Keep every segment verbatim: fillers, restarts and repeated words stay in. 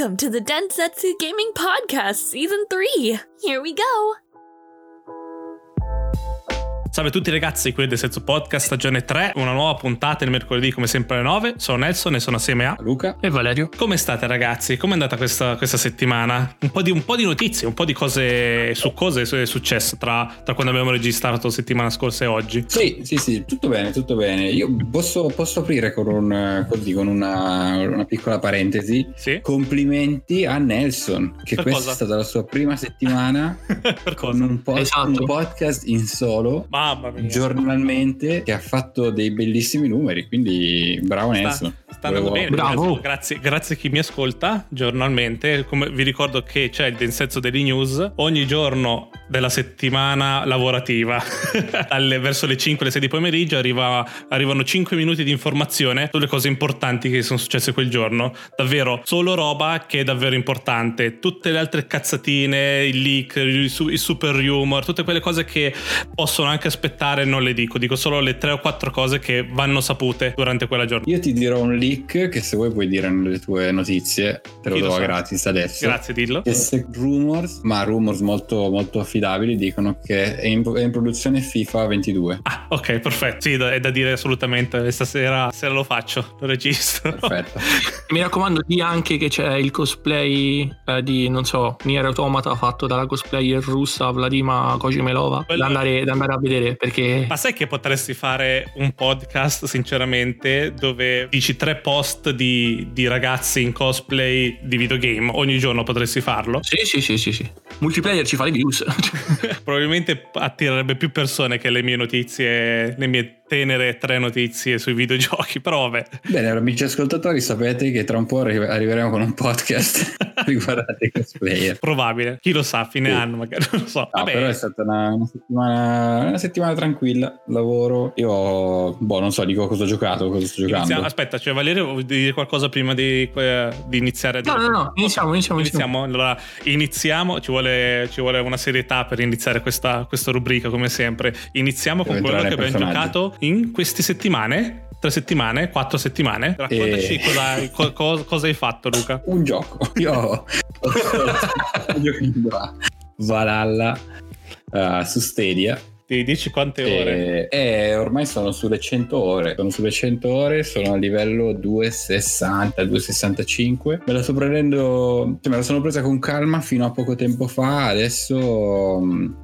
Welcome to the Densetsu Gaming Podcast Season three. Here we go. Salve a tutti ragazzi, qui è Sezzo Podcast stagione tre, una nuova puntata il mercoledì come sempre alle nove. Sono Nelson e sono assieme a Luca e Valerio. Come state ragazzi? Com'è andata questa, questa settimana? Un po' di, un po' di notizie, un po' di cose su cose è successo tra, tra quando abbiamo registrato settimana scorsa e oggi. Sì, sì, sì, tutto bene, tutto bene. Io posso, posso aprire con, un, così, con una, una piccola parentesi. Sì? Complimenti a Nelson, che per questa cosa? È stata la sua prima settimana per con cosa? Un, post, esatto. un podcast in solo. Ma Mamma mia. Giornalmente, che ha fatto dei bellissimi numeri, quindi bravo Nelson. Sta andando bene, bravo. Grazie, grazie a chi mi ascolta giornalmente. Come vi ricordo che c'è il Densetsu Daily News ogni giorno della settimana lavorativa Alle, verso le cinque, le sei di pomeriggio arriva, arrivano cinque minuti di informazione sulle cose importanti che sono successe quel giorno. Davvero solo roba che è davvero importante, tutte le altre cazzatine, il leak, il, il super rumor, tutte quelle cose che possono anche aspettare non le dico, dico solo le tre o quattro cose che vanno sapute durante quella giornata. Io ti dirò un leak che se vuoi puoi dire nelle tue notizie, te lo do gratis adesso. Grazie, dillo. Queste rumors, ma rumors molto molto affidabili, dicono che è in, è in produzione FIFA ventidue. Ah, ok, perfetto. Sì, è da dire assolutamente. Stasera sera lo faccio, lo registro. Perfetto. Mi raccomando, di anche che c'è il cosplay eh, di, non so, Nier Automata fatto dalla cosplayer russa Vladimir Kojimilova, da andare, da andare a vedere. Perché... Ma sai che potresti fare un podcast sinceramente dove dici tre post di, di ragazzi in cosplay di videogame ogni giorno? Potresti farlo? Sì sì sì sì, sì. Multiplayer ci fa le views probabilmente attirerebbe più persone che le mie notizie, le mie tenere tre notizie sui videogiochi. Però vabbè, bene amici ascoltatori, sapete che tra un po' arri- arriveremo con un podcast riguardante i cosplayer, probabile, chi lo sa, fine sì. anno magari, non lo so. No, vabbè, però è stata una, una settimana una settimana tranquilla, lavoro. Io boh non so, dico cosa ho giocato, cosa sto giocando. Iniziamo, aspetta, cioè Valerio vuol dire qualcosa prima di, eh, di iniziare? No no no, iniziamo iniziamo iniziamo allora iniziamo ci vuole ci vuole una serietà per iniziare questa questa rubrica come sempre. Iniziamo Devo con quello che abbiamo giocato in queste settimane, tre settimane, quattro settimane. Raccontaci e... cosa, co, co, cosa hai fatto, Luca? Un gioco. Io ho giocato a Valhalla uh, su Stadia. Ti dici quante e, ore? Eh, ormai sono sulle cento ore. Sono sulle cento ore, sono a livello duecentosessanta, duecentosessantacinque. Me la sto prendendo, cioè me la sono presa con calma fino a poco tempo fa. Adesso,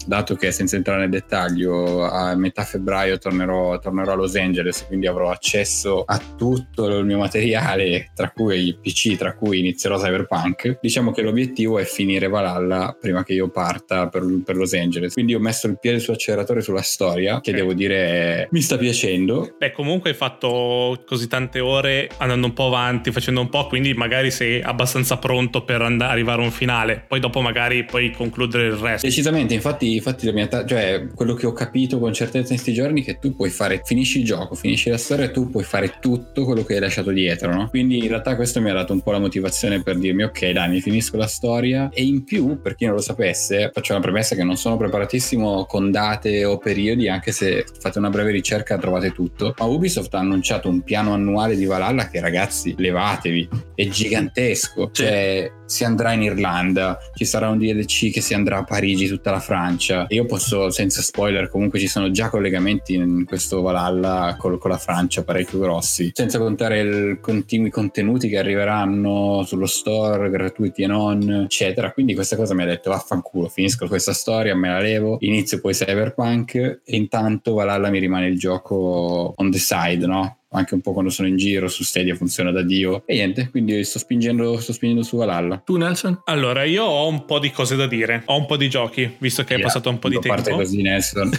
dato che senza entrare nel dettaglio, a metà febbraio tornerò, tornerò a Los Angeles, quindi avrò accesso a tutto il mio materiale, tra cui il P C, tra cui inizierò Cyberpunk. Diciamo che l'obiettivo è finire Valhalla prima che io parta per, per Los Angeles. Quindi ho messo il piede sull'acceleratore sulla storia, che okay. devo dire mi sta piacendo. Beh, comunque hai fatto così tante ore andando un po' avanti, facendo un po', quindi magari sei abbastanza pronto per andare, arrivare a un finale, poi dopo magari puoi concludere il resto. Decisamente, infatti, infatti la mia ta- cioè quello che ho capito con certezza in questi giorni è che tu puoi fare, finisci il gioco, finisci la storia, tu puoi fare tutto quello che hai lasciato dietro, no? Quindi in realtà questo mi ha dato un po' la motivazione per dirmi ok dai, mi finisco la storia. E in più, per chi non lo sapesse, faccio una premessa che non sono preparatissimo con date o periodi, anche se fate una breve ricerca trovate tutto, ma Ubisoft ha annunciato un piano annuale di Valhalla che ragazzi levatevi, è gigantesco. Cioè si andrà in Irlanda, ci sarà un D L C che si andrà a Parigi, tutta la Francia, e io posso senza spoiler, comunque ci sono già collegamenti in questo Valhalla con, con la Francia parecchio grossi, senza contare i continui contenuti che arriveranno sullo store, gratuiti e non eccetera. Quindi questa cosa mi ha detto vaffanculo, finisco questa storia, me la levo, inizio poi Cyberpunk e intanto Valhalla mi rimane il gioco on the side, no? Anche un po' quando sono in giro su Stadia funziona da dio e niente, quindi sto spingendo sto spingendo su Valhalla. Tu Nelson? Allora io ho un po' di cose da dire, ho un po' di giochi, visto che yeah, è passato un po' di tempo. Parte così Nelson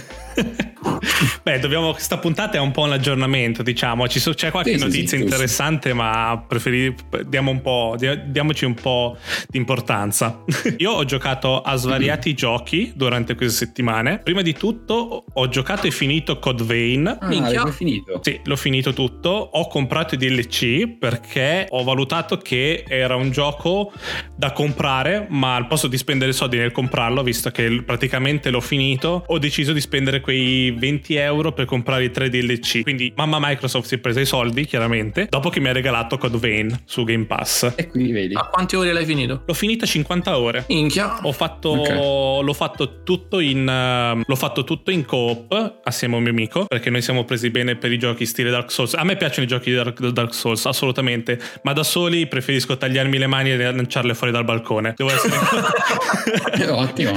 Beh, dobbiamo, questa puntata è un po' un aggiornamento, diciamo, ci so, c'è qualche sì, notizia sì, interessante sì. ma preferi, diamo un po', diamoci un po' di importanza. Io ho giocato a svariati mm-hmm. giochi durante queste settimane. Prima di tutto ho giocato e finito Code Vein. Ah, l'ho finito? Sì, l'ho finito tutto. Ho comprato i D L C perché ho valutato che era un gioco da comprare, ma al posto di spendere soldi nel comprarlo, visto che praticamente l'ho finito, ho deciso di spendere quei venti euro euro per comprare i tre D L C. Quindi mamma Microsoft si è presa i soldi, chiaramente, dopo che mi ha regalato Code Vein su Game Pass. E quindi vedi. A quante ore l'hai finito? L'ho finita cinquanta ore. Minchia. Ho fatto okay. L'ho fatto tutto in L'ho fatto tutto in coop assieme a un mio amico, perché noi siamo presi bene per i giochi stile Dark Souls. A me piacciono i giochi di Dark, Dark Souls, assolutamente, ma da soli preferisco tagliarmi le mani e lanciarle fuori dal balcone. Devo essere ottimo.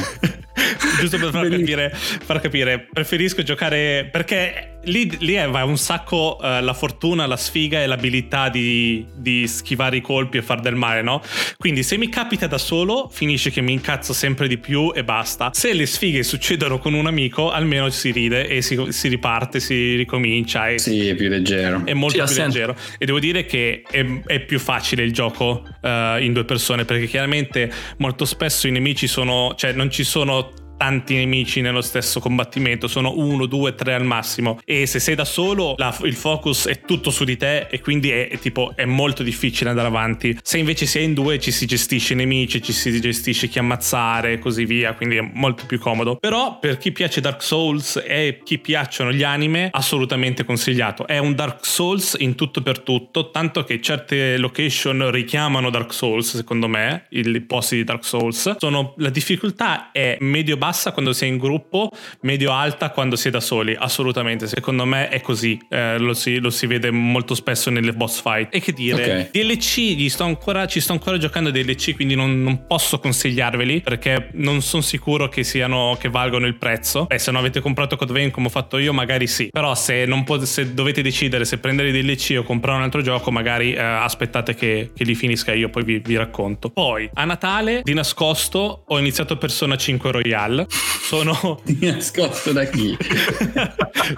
Giusto per far capire, far capire, preferisco giocare, perché lì, lì è, va un sacco uh, la fortuna, la sfiga e l'abilità di, di schivare i colpi e far del male, no? Quindi se mi capita da solo finisce che mi incazzo sempre di più e basta. Se le sfighe succedono con un amico almeno si ride e si, si riparte, si ricomincia e sì, è più leggero, è molto sì, più assente. leggero, e devo dire che è, è più facile il gioco uh, in due persone, perché chiaramente molto spesso i nemici sono, cioè non ci sono tanti nemici nello stesso combattimento, sono uno, due, tre al massimo, e se sei da solo la, il focus è tutto su di te e quindi è, è tipo è molto difficile andare avanti. Se invece sei in due ci si gestisce i nemici, ci si gestisce chi ammazzare e così via, quindi è molto più comodo. Però per chi piace Dark Souls e chi piacciono gli anime, assolutamente consigliato. È un Dark Souls in tutto per tutto, tanto che certe location richiamano Dark Souls, secondo me, i posti di Dark Souls. Sono, la difficoltà è medio basso quando sei in gruppo, medio alta quando sei da soli, assolutamente, secondo me è così, eh, lo, si, lo si vede molto spesso nelle boss fight. E che dire, okay. D L C gli sto ancora, ci sto ancora giocando D L C, quindi non, non posso consigliarveli perché non sono sicuro che siano, che valgono il prezzo. Beh, se non avete comprato Code Vein come ho fatto io magari sì, però se, non pot- se dovete decidere se prendere i D L C o comprare un altro gioco magari eh, aspettate che, che li finisca io, poi vi, vi racconto. Poi a Natale di nascosto ho iniziato Persona cinque Royale. Sono nascosto da chi?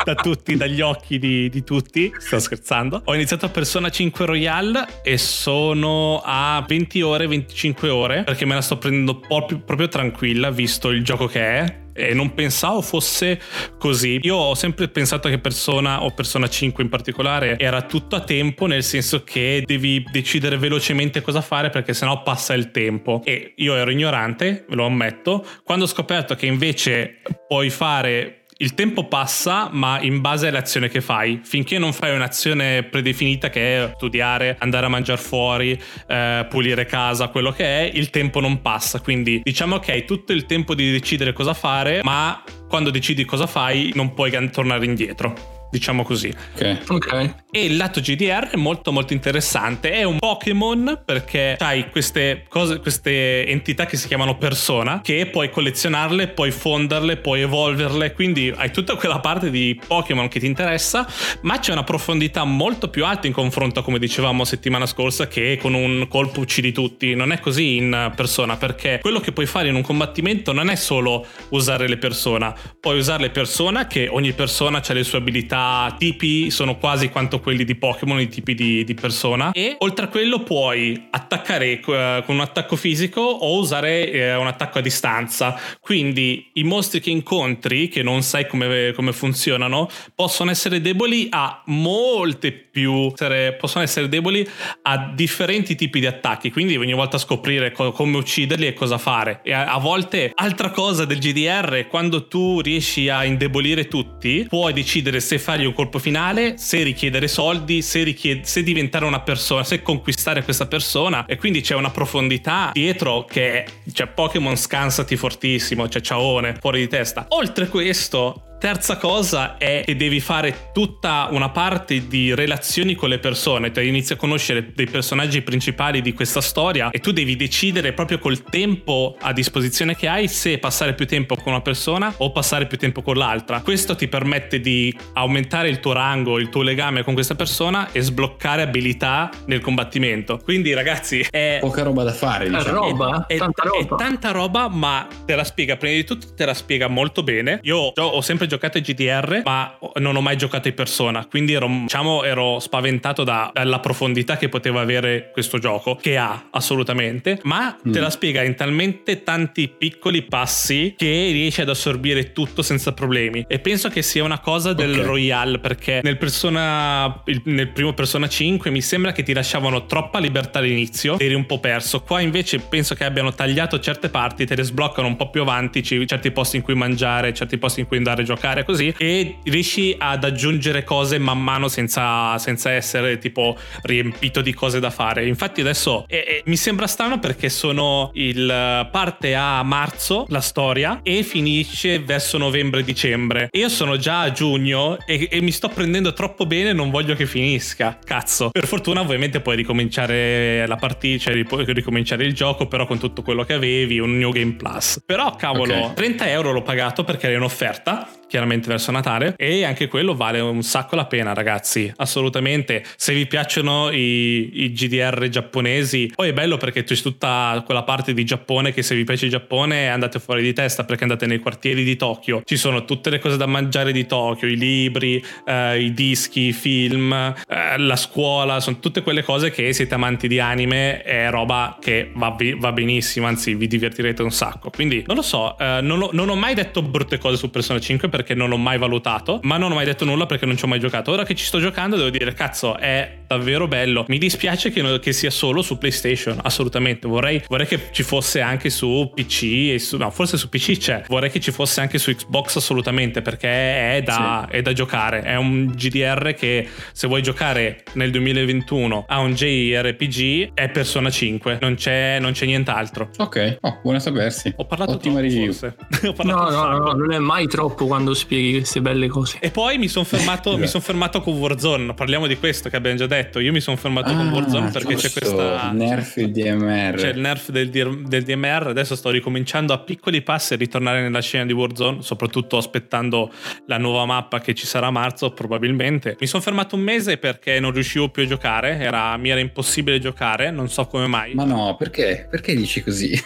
Da tutti, dagli occhi di, di tutti. Sto scherzando. Ho iniziato a Persona cinque Royale e sono a venti ore, venticinque ore, perché me la sto prendendo proprio, proprio tranquilla, visto il gioco che è. E non pensavo fosse così. Io ho sempre pensato che Persona, o Persona cinque in particolare, era tutto a tempo, nel senso che devi decidere velocemente cosa fare perché sennò passa il tempo, e io ero ignorante, ve lo ammetto. Quando ho scoperto che invece puoi fare, il tempo passa ma in base all'azione che fai, finché non fai un'azione predefinita che è studiare, andare a mangiare fuori, eh, pulire casa, quello che è, il tempo non passa. Quindi diciamo che hai tutto il tempo di decidere cosa fare, ma quando decidi cosa fai non puoi tornare indietro, diciamo così. Okay. Ok. E il lato G D R è molto molto interessante, è un Pokémon, perché hai queste cose, queste entità che si chiamano persona, che puoi collezionarle, puoi fonderle, puoi evolverle, quindi hai tutta quella parte di Pokémon che ti interessa, ma c'è una profondità molto più alta in confronto, come dicevamo settimana scorsa, che con un colpo uccidi tutti. Non è così in Persona, perché quello che puoi fare in un combattimento non è solo usare le persona, puoi usare le persona, che ogni persona ha le sue abilità, tipi sono quasi quanto quelli di Pokémon, i tipi di, di persona, e oltre a quello puoi attaccare eh, con un attacco fisico o usare eh, un attacco a distanza. Quindi i mostri che incontri, che non sai come, come funzionano, possono essere deboli a molte più possono essere deboli a differenti tipi di attacchi, quindi ogni volta scoprire co- come ucciderli e cosa fare. E a, a volte, altra cosa del G D R, quando tu riesci a indebolire tutti, puoi decidere se fare un colpo finale, se richiedere soldi, se, richied- se diventare una persona, se conquistare questa persona. E quindi c'è una profondità dietro che, cioè, Pokémon scansati fortissimo, cioè ciaone, fuori di testa. Oltre questo, terza cosa è che devi fare tutta una parte di relazioni con le persone, cioè inizi a conoscere dei personaggi principali di questa storia e tu devi decidere proprio col tempo a disposizione che hai se passare più tempo con una persona o passare più tempo con l'altra. Questo ti permette di aumentare il tuo rango, il tuo legame con questa persona e sbloccare abilità nel combattimento. Quindi ragazzi, è poca roba da fare, diciamo. roba, è, è, tanta roba. È tanta roba, ma te la spiega, prima di tutto te la spiega molto bene. Io ho sempre giocato ai G D R, ma non ho mai giocato ai Persona, quindi ero, diciamo, ero spaventato da, dalla profondità che poteva avere questo gioco, che ha assolutamente, ma mm. te la spiega in talmente tanti piccoli passi che riesci ad assorbire tutto senza problemi. E penso che sia una cosa del okay. Royale, perché nel Persona, il, nel primo Persona cinque mi sembra che ti lasciavano troppa libertà all'inizio, eri un po' perso. Qua invece penso che abbiano tagliato certe parti, te le sbloccano un po' più avanti, certi posti in cui mangiare, certi posti in cui andare a giocare, giocare così, e riesci ad aggiungere cose man mano senza, senza essere tipo riempito di cose da fare. Infatti adesso eh, eh, mi sembra strano perché sono il parte a marzo la storia e finisce verso novembre-dicembre, e io sono già a giugno e, e mi sto prendendo troppo bene, non voglio che finisca, cazzo. Per fortuna ovviamente puoi ricominciare la partita, cioè ripu- ricominciare il gioco però con tutto quello che avevi, un New Game Plus. Però cavolo, okay. trenta euro l'ho pagato perché era in offerta chiaramente verso Natale, e anche quello vale un sacco la pena, ragazzi, assolutamente. Se vi piacciono i, i G D R giapponesi, poi è bello perché c'è tutta quella parte di Giappone che, se vi piace il Giappone, andate fuori di testa, perché andate nei quartieri di Tokyo, ci sono tutte le cose da mangiare di Tokyo, i libri, eh, i dischi, i film, eh, la scuola, sono tutte quelle cose che, siete amanti di anime, è roba che va, va benissimo, anzi vi divertirete un sacco. Quindi non lo so, eh, non, ho, non ho mai detto brutte cose su Persona cinque perché che non l'ho mai valutato, ma non ho mai detto nulla perché non ci ho mai giocato. Ora che ci sto giocando devo dire, cazzo, è davvero bello. Mi dispiace che, no, che sia solo su PlayStation, assolutamente. Vorrei, vorrei che ci fosse anche su P C e su, no, forse su P C c'è, vorrei che ci fosse anche su Xbox, assolutamente, perché è da, sì. è da giocare. È un G D R che, se vuoi giocare nel duemilaventuno a un J R P G, è Persona cinque, non c'è, non c'è nient'altro. Ok, oh, buona sapersi. Ho parlato Ottima troppo, forse. ho parlato no, no, no, non è mai troppo quando spieghi queste belle cose. E poi mi sono fermato mi sono fermato con Warzone, parliamo di questo che abbiamo già detto. Io mi sono fermato ah, con Warzone perché c'è questa nerf D M R, c'è il nerf del, del D M R. Adesso sto ricominciando a piccoli passi a ritornare nella scena di Warzone, soprattutto aspettando la nuova mappa che ci sarà a marzo probabilmente. Mi sono fermato un mese perché non riuscivo più a giocare, era, mi era impossibile giocare, non so come mai. Ma no, perché? Perché dici così?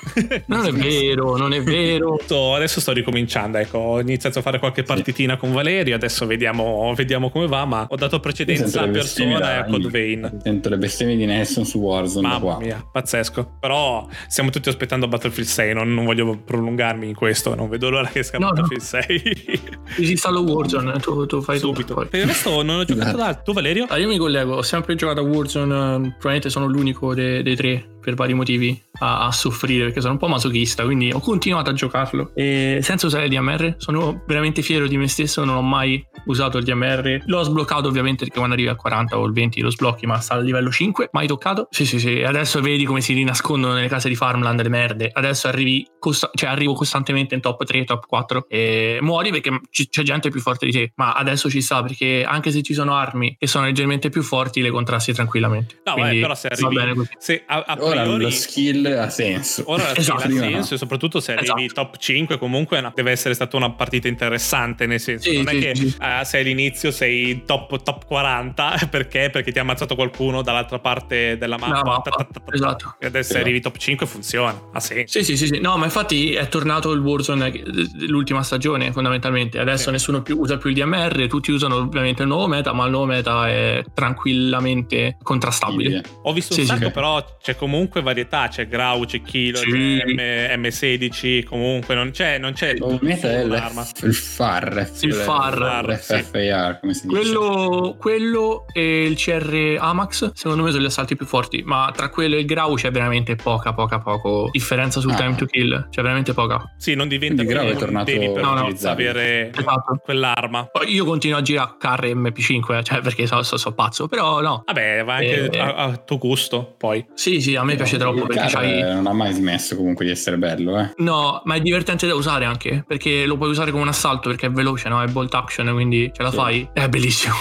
non è vero, non è vero. Adesso sto ricominciando, ecco, ho iniziato a fare qualche partitina sì. con Valerio, adesso vediamo vediamo come va, ma ho dato precedenza a Persona e a Code Vein. Sento le bestemmie di Nelson su Warzone. Mamma qua. Mia, pazzesco. Però stiamo tutti aspettando Battlefield sei, non, non voglio prolungarmi in questo, non vedo l'ora che esca no, Battlefield sei. Esista lo Warzone, tu, tu fai subito. Tutto, per il resto non ho giocato da... Tu Valerio? Ah, io mi collego, ho sempre giocato a Warzone, probabilmente sono l'unico dei, dei tre, per vari motivi, a, a soffrire, perché sono un po' masochista, quindi ho continuato a giocarlo e senza usare il D M R. Sono veramente fiero di me stesso, non ho mai usato il D M R, l'ho sbloccato ovviamente perché quando arrivi al quaranta o al venti lo sblocchi, ma sta al livello cinque, mai toccato. Sì sì sì, adesso vedi come si rinascondono nelle case di farmland le merde, adesso arrivi costa- cioè arrivo costantemente in top tre, top quattro e muori perché c- c'è gente più forte di te, ma adesso ci sta perché anche se ci sono armi che sono leggermente più forti le contrasti tranquillamente. No, quindi, beh, però se arrivi, va bene così. Se a, a ora priori... la skill ha senso, ora esatto, ha senso, e soprattutto se arrivi esatto. top cinque comunque no, deve essere stata una partita interessante, nel senso sì, non sì, è che sì. uh, sei all'inizio sei top, top quaranta perché perché ti ha ammazzato qualcuno dall'altra parte della mappa, mappa. Ta, ta, ta, ta, esatto. E adesso esatto. arrivi top cinque, funziona, ha senso. Sì sì sì sì, no, ma infatti è tornato il Warzone l'ultima stagione fondamentalmente, adesso sì. nessuno più usa più il D M R, tutti usano ovviamente il nuovo meta, ma il nuovo meta è tranquillamente contrastabile. Sì, ho visto un sì, sacco sì. però c'è comunque varietà, c'è Grau, c'è Kilo, sì. c'è M- M sedici, comunque non c'è non c'è il meta è l'arma. Il F A R, il F A R, F F A R, come si dice? Quello, quello e il C R Amax, secondo me sono gli assalti più forti, ma tra quello e il Grau c'è veramente poca, poca, poco differenza sul ah. time to kill, c'è veramente poca. Sì, non diventa più Grau è tornato per no, no. avere esatto. quell'arma. Io continuo a girare car e M P cinque, cioè perché so, so, so pazzo, però no. Vabbè, va anche eh, a, a tuo gusto, poi. Sì, sì, a me eh, piace troppo perché c'hai... non ha mai smesso comunque di essere bello, eh. No, ma è divertente da usare anche, perché lo puoi usare come un assalto perché è veloce, no? È bolt action, quindi ce la sì. fai, è bellissimo.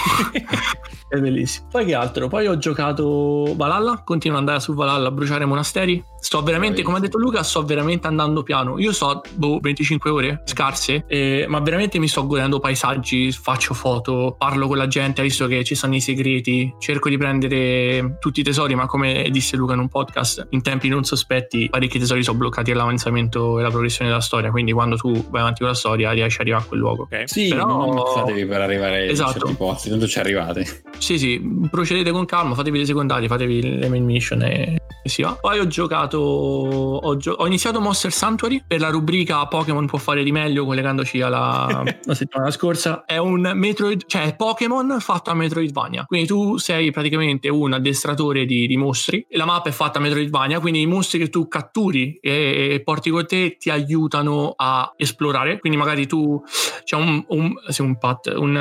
È bellissimo. Poi che altro? Poi ho giocato Valhalla, continuo ad andare su Valhalla a bruciare monasteri. Sto veramente, come ha detto Luca, sto veramente andando piano. Io sto boh, venticinque ore scarse, eh, ma veramente mi sto godendo paesaggi, faccio foto, parlo con la gente, visto che ci stanno i segreti, cerco di prendere tutti i tesori, ma come disse Luca in un podcast, in tempi non sospetti parecchi tesori sono bloccati all'avanzamento e alla progressione della storia, quindi quando tu vai avanti con la storia riesci a arrivare a quel luogo. Okay. Sì, però... non ammazzatevi per arrivare esatto. in certi posti, tanto ci arrivate. Sì, sì, procedete con calma, fatevi le secondarie, fatevi le main mission e si va. Poi ho giocato, ho, gio- ho iniziato Monster Sanctuary per la rubrica Pokémon può fare di meglio, collegandoci alla la settimana scorsa. È un Metroid, cioè Pokémon fatto a Metroidvania, quindi tu sei praticamente un addestratore di, di mostri e la mappa è fatta a Metroidvania, quindi i mostri che tu catturi e, e porti con te ti aiutano a esplorare, quindi magari tu c'è cioè un, un, sì, un, path, un,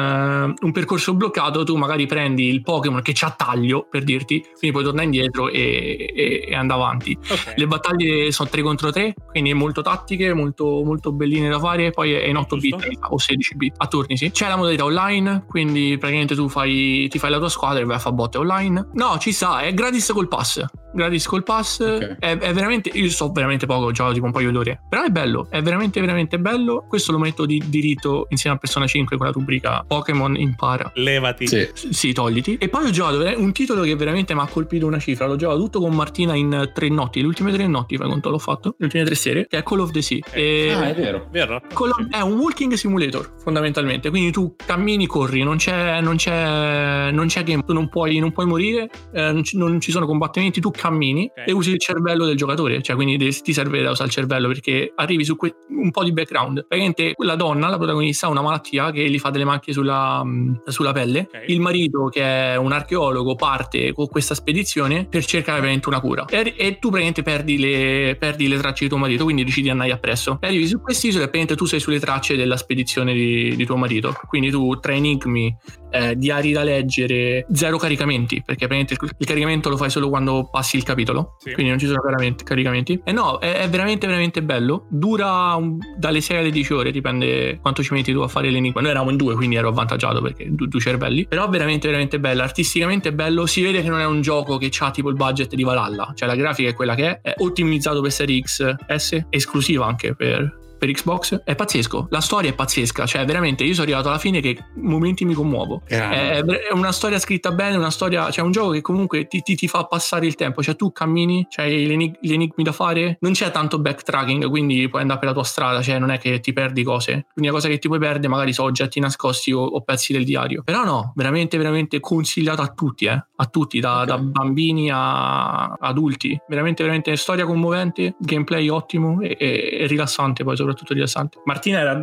uh, un percorso bloccato, tu magari prendi il Pokémon che c'ha taglio, per dirti, quindi puoi tornare indietro e, e, e andare avanti. Okay. Le battaglie sono tre contro tre, quindi è molto tattiche, molto, molto belline da fare, poi è in otto bit o sedici bit a turni, sì. C'è la modalità online, quindi praticamente tu fai, ti fai la tua squadra e vai a fare botte online. No, ci sta, è gratis col pass. Gratis col pass, okay. è, è veramente, io so veramente poco, gioco tipo un paio d'ore, però è bello, è veramente veramente bello. Questo lo metto di diritto insieme a Persona cinque con la rubrica Pokémon impara. Levati. Sì. Sì, togliti. E poi ho giocato un titolo che veramente mi ha colpito, una cifra, l'ho giocato tutto con Martina in tre notti, le ultime tre notti, fai conto, l'ho fatto, le ultime tre sere, che è Call of the Sea. Eh. E ah, è vero, vero. Of, è un walking simulator fondamentalmente, quindi tu cammini, corri, non c'è non c'è non c'è game, tu non puoi non puoi morire, eh, non, ci, non ci sono combattimenti, tu cammini, okay, e usi il cervello del giocatore, cioè quindi ti serve da usare il cervello, perché arrivi su que- un po' di background. Praticamente quella donna, la protagonista, ha una malattia che gli fa delle macchie sulla, sulla pelle, okay. Il marito, che è un archeologo, parte con questa spedizione per cercare veramente una cura e, e tu praticamente perdi le, perdi le tracce di tuo marito, quindi decidi di andare appresso e arrivi su quest'isola e praticamente tu sei sulle tracce della spedizione di, di tuo marito, quindi tu tra enigmi, eh, diari da leggere, zero caricamenti, perché praticamente il caricamento lo fai solo quando passi il capitolo, sì. Quindi non ci sono veramente caricamenti. E eh no, è, è veramente veramente bello. Dura un, dalle sei alle dieci ore, dipende quanto ci metti tu a fare l'enigma. Noi eravamo in due, quindi ero avvantaggiato perché due du cervelli. Però veramente veramente bello, artisticamente bello. Si vede che non è un gioco che ha tipo il budget di Valhalla, cioè la grafica è quella che è, è ottimizzato per Series X S, esclusiva anche per per Xbox. È pazzesco, la storia è pazzesca, cioè veramente io sono arrivato alla fine che momenti mi commuovo, è, è una storia scritta bene, una storia, cioè un gioco che comunque ti, ti, ti fa passare il tempo, cioè tu cammini, c'hai gli enigmi da fare, non c'è tanto backtracking, quindi puoi andare per la tua strada, cioè non è che ti perdi cose, l'unica cosa che ti puoi perdere magari sono oggetti nascosti o, o pezzi del diario. Però no, veramente veramente consigliato a tutti, eh a tutti, da, okay, da bambini a adulti, veramente veramente storia commovente, gameplay ottimo e, e, e rilassante, poi soprattutto rilassante. Martina era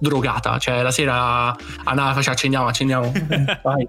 drogata, cioè la sera andava, faceva accendiamo accendiamo vai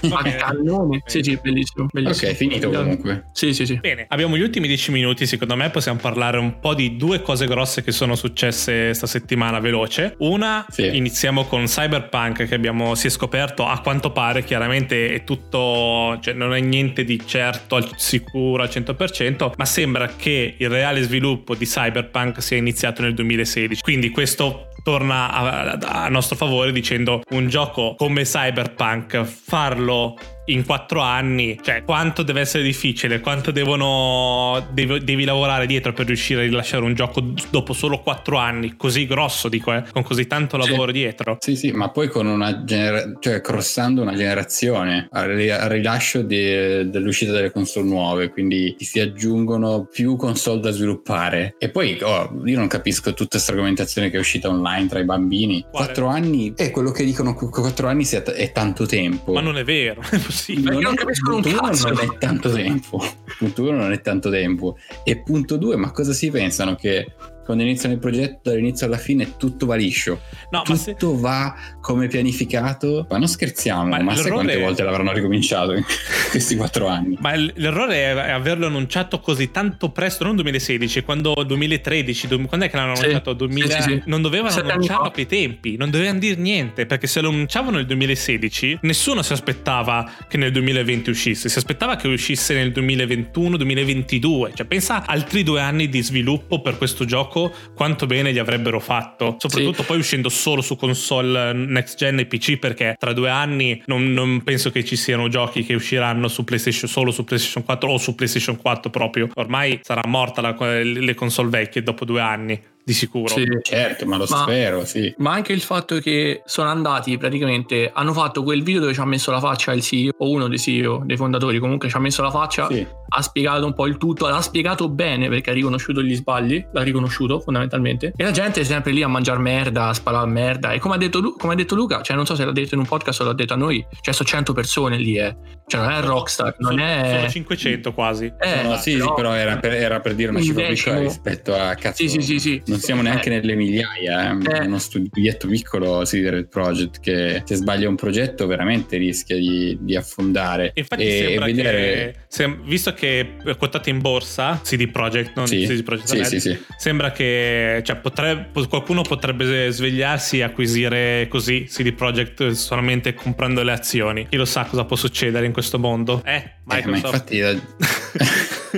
okay, a cannone, okay. Sì sì, bellissimo, bellissimo. Ok, finito comunque. Sì sì sì. Bene, abbiamo gli ultimi dieci minuti, secondo me possiamo parlare un po' di due cose grosse che sono successe sta settimana, veloce. Una, sì, iniziamo con Cyberpunk, che abbiamo, si è scoperto, a quanto pare, chiaramente è tutto, cioè non è niente di certo al sicuro al cento per cento, ma sembra che il reale sviluppo di Cyberpunk sia iniziato nel duemilasedici, quindi questo torna a, a nostro favore, dicendo un gioco come Cyberpunk farlo in quattro anni, cioè quanto deve essere difficile, quanto devono devi, devi lavorare dietro per riuscire a rilasciare un gioco dopo solo quattro anni così grosso, dico, eh, con così tanto lavoro, cioè, dietro. Sì sì, ma poi con una genera- cioè crossando una generazione al, ri- al rilascio de- dell'uscita delle console nuove, quindi si aggiungono più console da sviluppare. E poi oh, io non capisco tutta questa argomentazione che è uscita online tra i bambini. Quale? Quattro anni è eh, quello che dicono, che quattro anni sia t- è tanto tempo, ma non è vero. Sì, non perché non capiscono un cazzo. Non è tanto tempo. Punto uno, non è tanto tempo. E punto due, ma cosa si pensano? Che quando iniziano il progetto, dall'inizio alla fine tutto va liscio, no, tutto ma se... va come pianificato. Ma non scherziamo, ma, ma sai quante è... volte l'avranno ricominciato in questi quattro anni? Ma l'errore è averlo annunciato così tanto presto, non duemilasedici, quando duemilatredici, quando è che l'hanno annunciato? Sì, duemila... sì, sì. Non dovevano sì, annunciarlo a quei tempi, non dovevano dire niente, perché se lo annunciavano nel duemilasedici nessuno si aspettava che nel duemilaventi uscisse, si aspettava che uscisse nel duemilaventuno duemilaventidue, cioè pensa altri due anni di sviluppo per questo gioco, quanto bene gli avrebbero fatto, soprattutto sì, poi uscendo solo su console next gen e P C, perché tra due anni non, non penso che ci siano giochi che usciranno su PlayStation, solo su PlayStation quattro o su PlayStation quattro proprio, ormai sarà morta la, le console vecchie dopo due anni. di sicuro. Sì, certo, ma lo ma, spero, sì. Ma anche il fatto che sono andati praticamente, hanno fatto quel video dove ci ha messo la faccia il C E O, o uno dei C E O, dei fondatori, comunque ci ha messo la faccia, sì. Ha spiegato un po' il tutto, l'ha spiegato bene perché ha riconosciuto gli sbagli, l'ha riconosciuto fondamentalmente, e la gente è sempre lì a mangiare merda, a spalare merda, e come ha detto, come ha detto Luca, cioè non so se l'ha detto in un podcast o l'ha detto a noi, cioè sono cento persone lì, eh. Cioè non è Rockstar, non sono, è... Sono cinquecento quasi. Eh, no, sì, però, sì, però era per, era per dire una cifra piccola rispetto a cazzo. Sì, sì, sì, sì. Non siamo neanche eh. nelle migliaia, eh. eh. Uno studietto piccolo si vede il project, che se sbaglia un progetto veramente rischia di, di affondare. Infatti e, sembra e vedere... che, se, visto che è quotato in borsa C D Projekt, non sì. C D Projekt, sì, sì, sì. Sembra che cioè, potrebbe, qualcuno potrebbe svegliarsi e acquisire così C D Projekt solamente comprando le azioni. Chi lo sa cosa può succedere in questo mondo? Eh, eh ma infatti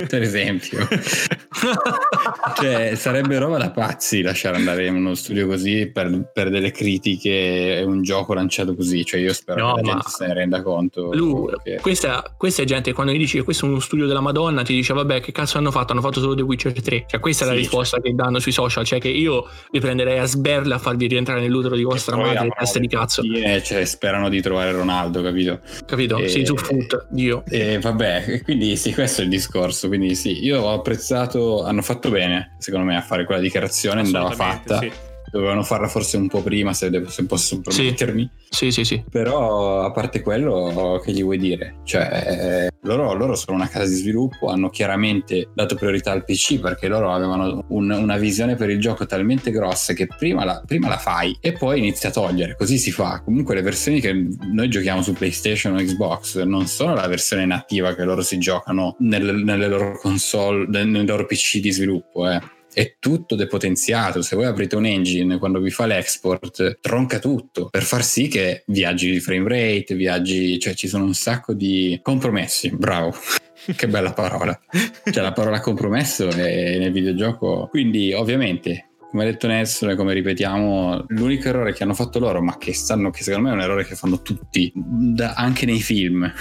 per esempio cioè sarebbe roba da pazzi lasciare andare uno studio così per, per delle critiche e un gioco lanciato così, cioè io spero no, che la gente se ne renda conto. Lui, che... questa, questa è gente, quando gli dici che questo è uno studio della Madonna ti dice vabbè che cazzo hanno fatto, hanno fatto solo The Witcher tre, cioè questa sì, è la risposta cioè. Che danno sui social, cioè che io vi prenderei a sberla a farvi rientrare nell'utero di vostra madre, testa di cazzo. Eh, cioè sperano di trovare Ronaldo, capito? Capito? E... sì, Zuffut, Dio. E vabbè, quindi sì, questo è il discorso, quindi sì, io ho apprezzato, hanno fatto bene secondo me a fare quella dichiarazione, andava fatta, sì. Dovevano farla forse un po' prima, se, devo, se posso permettermi. Sì, sì, sì, sì. Però a parte quello, che gli vuoi dire? Cioè, loro, loro sono una casa di sviluppo, hanno chiaramente dato priorità al P C perché loro avevano un, una visione per il gioco talmente grossa che prima la, prima la fai e poi inizi a togliere. Così si fa. Comunque le versioni che noi giochiamo su PlayStation o Xbox non sono la versione nativa che loro si giocano nel, nelle loro console, nel loro P C di sviluppo, eh. È tutto depotenziato. Se voi aprite un engine quando vi fa l'export tronca tutto per far sì che viaggi di frame rate, viaggi, cioè ci sono un sacco di compromessi. Bravo, che bella parola, cioè la parola compromesso è nel videogioco. Quindi ovviamente, come ha detto Nelson e come ripetiamo, l'unico errore che hanno fatto loro, ma che sanno che secondo me è un errore che fanno tutti, anche nei film,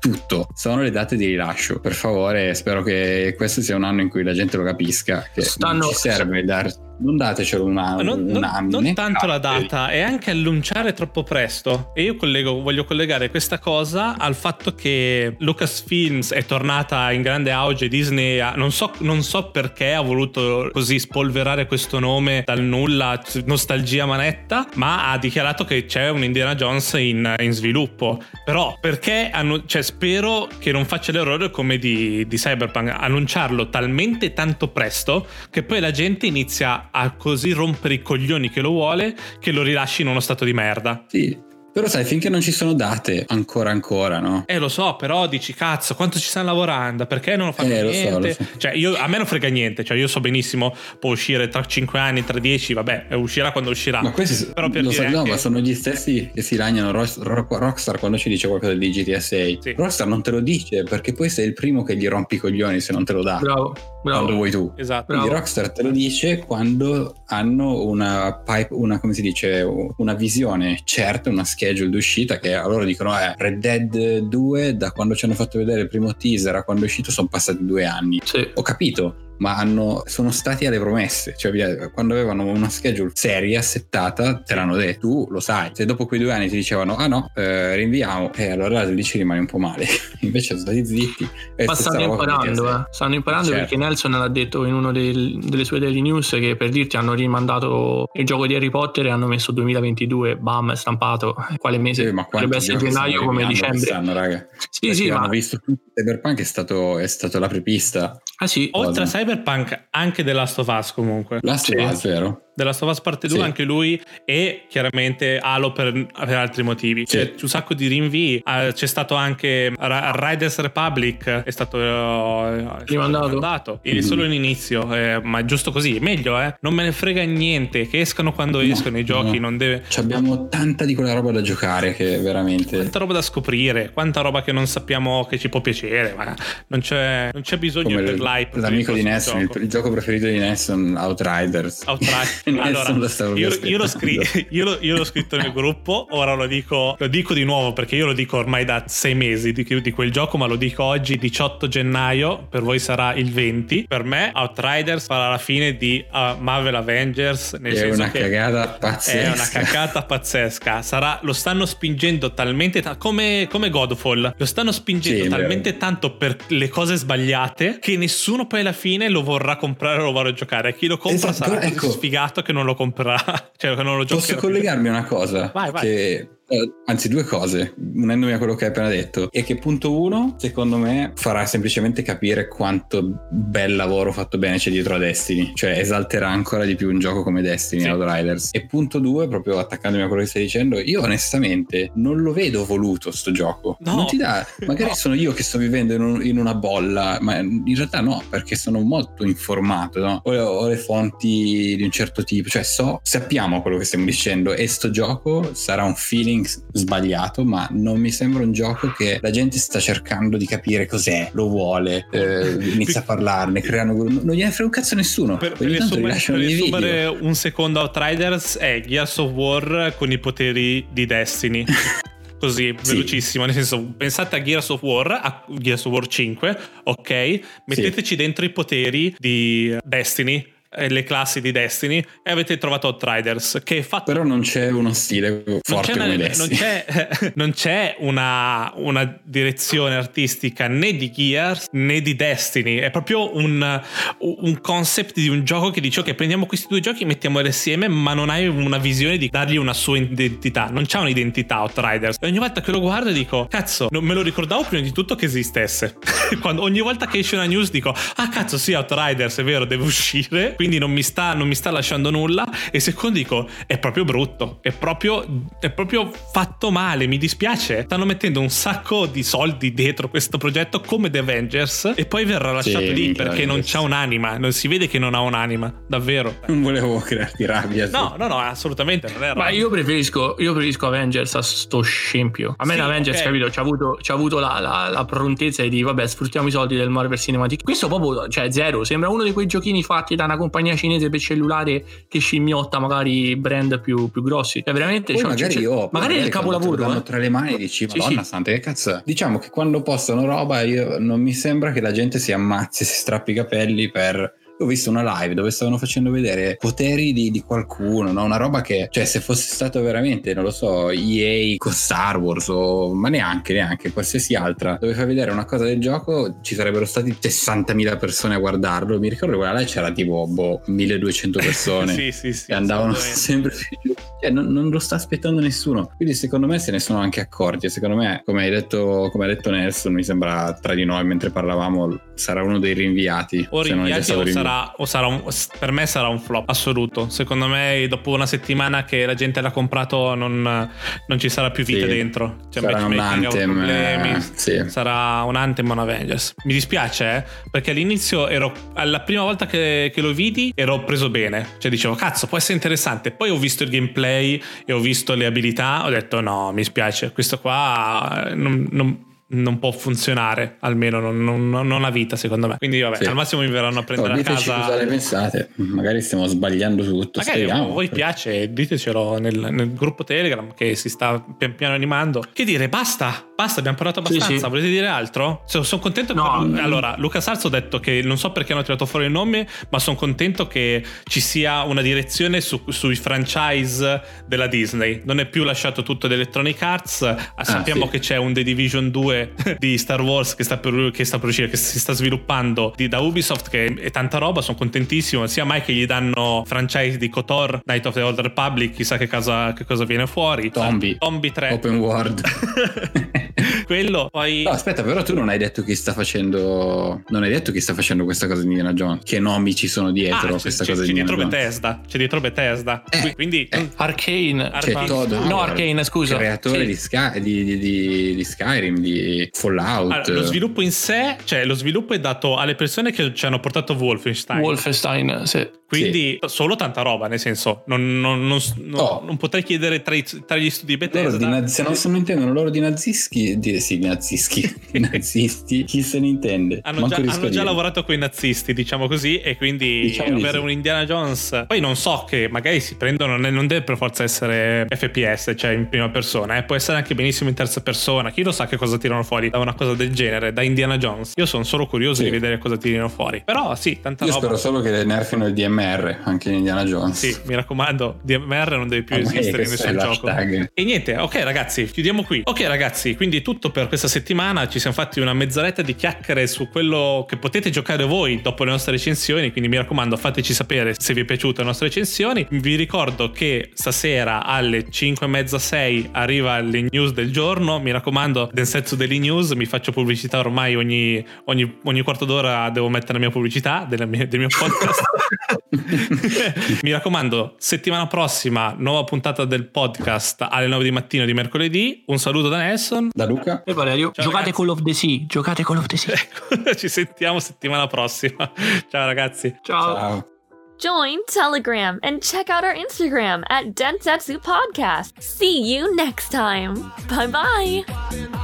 tutto, sono le date di rilascio. Per favore, spero che questo sia un anno in cui la gente lo capisca, che stanno... non ci serve dar... non datecelo un anno, non, un non, anno non tanto la data, e anche annunciare troppo presto. E io collego, voglio collegare questa cosa al fatto che Lucasfilms è tornata in grande auge, Disney ha, non, so, non so perché ha voluto così spolverare questo nome dal nulla, nostalgia manetta, ma ha dichiarato che c'è un Indiana Jones in, in sviluppo. Però perché hanno, cioè, spero che non faccia l'errore come di, di Cyberpunk, annunciarlo talmente tanto presto che poi la gente inizia a così rompere i coglioni che lo vuole, che lo rilasci in uno stato di merda. Sì. Però sai, finché non ci sono date, ancora ancora, no? Eh, lo so, però dici, cazzo, quanto ci stanno lavorando? Perché non lo fanno eh, niente? Lo so, lo so. Cioè, io, a me non frega niente, cioè io so benissimo, può uscire tra cinque anni, tra dieci, vabbè, uscirà quando uscirà. Ma questi, però per lo dire so, no, anche... ma sono gli stessi che si lagnano Rockstar quando ci dice qualcosa di G T A sei. Sì. Rockstar non te lo dice, perché poi sei il primo che gli rompi i coglioni se non te lo dà. Bravo, bravo. Quando vuoi tu. Esatto. Quindi bravo. Rockstar te lo dice quando hanno una pipe, una, come si dice, una visione certa, una schedule d'uscita, che loro dicono eh, Red Dead due, da quando ci hanno fatto vedere il primo teaser a quando è uscito sono passati due anni. Sì. Ho capito, ma hanno, sono stati alle promesse, cioè quando avevano una schedule seria settata te l'hanno detto, tu lo sai. Se dopo quei due anni ti dicevano ah no, eh, rinviamo, e eh, allora lì ci rimani un po' male. Invece sono stati zitti, e ma stanno imparando eh. stanno imparando certo. Perché Nelson l'ha detto in una delle sue daily news, che per dirti hanno rimandato il gioco di Harry Potter e hanno messo duemilaventidue, bam, stampato quale mese, eh, ma potrebbe essere gennaio come dicembre, raga. Sì, perché sì, hanno ma... visto Cyberpunk è stato è stato la prepista. Ah sì, oltre a Cyberpunk anche The Last of Us, comunque Last of Us, vero? The Last of Us parte due, sì. Anche lui, e chiaramente Halo per, per altri motivi, sì. C'è un sacco di rinvii, c'è stato anche Riders Republic, è stato rimandato mm. solo in inizio, eh, ma giusto così, meglio eh non me ne frega niente, che escano quando no, escono i giochi, no. Non deve, abbiamo tanta di quella roba da giocare, che veramente quanta roba da scoprire, quanta roba che non sappiamo che ci può piacere, ma non c'è non c'è bisogno. Come per l'hype, l'amico di Nelson, il, il gioco preferito di Nelson, Outriders Outriders Allora, lo io, io, l'ho scr- io, l'ho, io l'ho scritto nel gruppo, ora lo dico, lo dico di nuovo perché io lo dico ormai da sei mesi di, di quel gioco, ma lo dico oggi diciotto gennaio, per voi sarà il venti, per me Outriders sarà la fine di uh, Marvel Avengers, nel è senso una che cagata pazzesca. È una cagata pazzesca, sarà, lo stanno spingendo talmente ta- come, come Godfall, lo stanno spingendo sì, talmente tanto per le cose sbagliate che nessuno poi alla fine lo vorrà comprare o lo vorrà giocare, e chi lo compra esatto, sarà ecco. sfigato che non lo comprerà, cioè che non lo giocherà. Posso collegarmi a una cosa? Vai, vai. Che... anzi due cose, unendomi a quello che hai appena detto, è che punto uno secondo me farà semplicemente capire quanto bel lavoro fatto bene c'è dietro a Destiny, cioè esalterà ancora di più un gioco come Destiny, sì. Outriders. E punto due, proprio attaccandomi a quello che stai dicendo, io onestamente non lo vedo voluto sto gioco, no. non ti dà magari no. sono io che sto vivendo in, un, in una bolla, ma in realtà no, perché sono molto informato, no? ho, ho le fonti di un certo tipo, cioè so, sappiamo quello che stiamo dicendo, e sto gioco sarà un feeling sbagliato, ma non mi sembra un gioco che la gente sta cercando di capire cos'è, lo vuole, eh, inizia a parlarne, creano, non gliene frega un cazzo a nessuno. Per, per riassumere un secondo, Outriders è Gears of War con i poteri di Destiny. Così, sì. velocissimo, nel senso, pensate a Gears of War, a Gears of War cinque, ok? Metteteci sì. dentro i poteri di Destiny, le classi di Destiny, e avete trovato Outriders, che è fatto, però non c'è uno stile forte come Destiny, non c'è, non c'è una, una direzione artistica né di Gears né di Destiny, è proprio un, un concept di un gioco che dice ok, prendiamo questi due giochi, mettiamoli assieme, ma non hai una visione di dargli una sua identità, non c'è un'identità Outriders, e ogni volta che lo guardo dico cazzo, non me lo ricordavo prima di tutto che esistesse. Quando, ogni volta che esce una news dico ah cazzo sì, Outriders è vero, deve uscire, quindi non mi sta non mi sta lasciando nulla. E secondo dico è proprio brutto, è proprio è proprio fatto male, mi dispiace, stanno mettendo un sacco di soldi dietro questo progetto come The Avengers e poi verrà lasciato sì, lì perché non c'ha un'anima, non si vede che non ha un'anima davvero. Non volevo crearti rabbia. No no no, assolutamente non è rabbia. Ma io preferisco io preferisco Avengers a sto scempio. A me sì, l'Avengers okay. capito, c'ha avuto c'ha avuto la, la, la prontezza di vabbè sfruttiamo i soldi del Marvel Cinematic. Questo proprio cioè zero, sembra uno di quei giochini fatti da una compagnia cinese per cellulare che scimmiotta magari brand più, più grossi, cioè veramente cioè, magari, cioè, oh, magari è il capolavoro eh? Tra le mani dici sì, madonna sì. santa, che cazzo. Diciamo che quando postano roba io, non mi sembra che la gente si ammazzi, si strappi i capelli per... Ho visto una live dove stavano facendo vedere poteri di, di qualcuno, no? Una roba che, cioè, se fosse stato veramente, non lo so, E A con Star Wars o ma neanche, neanche qualsiasi altra, dove fai vedere una cosa del gioco, ci sarebbero stati sessantamila persone a guardarlo. Mi ricordo che quella live c'era tipo boh, milleduecento persone sì, sì, sì, che andavano sempre più. Cioè, non, non lo sta aspettando nessuno. Quindi, secondo me, se ne sono anche accorti. E secondo me, come hai detto, come ha detto Nelson, mi sembra tra di noi mentre parlavamo, sarà uno dei rinviati. O se non è già stato rinviato. O sarà un, per me sarà un flop assoluto. Secondo me dopo una settimana che la gente l'ha comprato non, non ci sarà più vita sì, dentro, cioè, sarà un Anthem eh, sì. sarà un Anthem, un Avengers. Mi dispiace eh, perché all'inizio ero, alla prima volta che, che lo vidi ero preso bene, cioè dicevo cazzo può essere interessante, poi ho visto il gameplay e ho visto le abilità, ho detto no mi spiace, questo qua non, non non può funzionare, almeno non, non, non ha vita secondo me, quindi vabbè sì. al massimo mi verranno a prendere no, a casa. Diteci cosa ne pensate, magari stiamo sbagliando su tutto, magari a voi piace, ditecelo nel, nel gruppo Telegram che si sta pian piano animando. Che dire, basta basta abbiamo parlato abbastanza, sì, sì. volete dire altro? Cioè, sono contento no, per... allora Luca Sarzo ha detto che non so perché hanno tirato fuori il nome, ma sono contento che ci sia una direzione su, sui franchise della Disney, non è più lasciato tutto ad Electronic Arts. ah, sappiamo sì. che c'è un The Division due di Star Wars che sta per, che sta per uscire, che si sta sviluppando di, da Ubisoft, che è tanta roba, sono contentissimo, sia mai che gli danno franchise di KOTOR, Knights of the Old Republic, chissà che cosa, che cosa viene fuori. Tombi, Tombi tre Open World. Quello poi no, aspetta, però tu non hai detto chi sta facendo non hai detto chi sta facendo questa cosa di Indiana Jones, che nomi ci sono dietro ah, questa c'è, cosa c'è di dietro Bethesda, c'è dietro Bethesda eh, quindi eh. Arcane, Arcane. Todd Howard, no Arcane scusa creatore sì. di, Sky, di, di, di, di Skyrim, di Fallout. Allora, lo sviluppo in sé, cioè lo sviluppo è dato alle persone che ci hanno portato Wolfenstein Wolfenstein sì. Quindi sì. solo tanta roba, nel senso non, non, non, oh. non potrei chiedere tra, i, tra gli studi Bethesda loro di, se non sono intendo loro di nazisti di, stessi nazisti, nazisti chi se ne intende, hanno già, hanno già lavorato con i nazisti, diciamo così, e quindi diciamo avere sì. un Indiana Jones, poi non so, che magari si prendono, non deve per forza essere F P S, cioè in prima persona, eh? Può essere anche benissimo in terza persona, chi lo sa che cosa tirano fuori da una cosa del genere, da Indiana Jones. Io sono solo curioso sì. di vedere cosa tirano fuori, però sì, tanta io roba. Spero solo che nerfino il D M R anche in Indiana Jones. Sì, mi raccomando, D M R non deve più a esistere in nessun gioco. Hashtag. E niente, ok ragazzi, chiudiamo qui. Ok ragazzi, quindi è tutto per questa settimana, ci siamo fatti una mezz'oretta di chiacchiere su quello che potete giocare voi dopo le nostre recensioni, quindi mi raccomando fateci sapere se vi è piaciuta la nostra recensioni. Vi ricordo che stasera alle cinque e mezza sei arriva le news del giorno, mi raccomando Densetsu delle news, mi faccio pubblicità ormai, ogni, ogni, ogni quarto d'ora devo mettere la mia pubblicità della mia, del mio podcast. Mi raccomando, settimana prossima nuova puntata del podcast alle nove di mattina di mercoledì. Un saluto da Nelson, da Luca e Valerio. Ciao, giocate ragazzi. Call of the Sea, giocate Call of the Sea. Ecco, ci sentiamo settimana prossima. Ciao ragazzi. Ciao, ciao. Join Telegram and check out our Instagram at Densetsu Podcast. See you next time. Bye bye.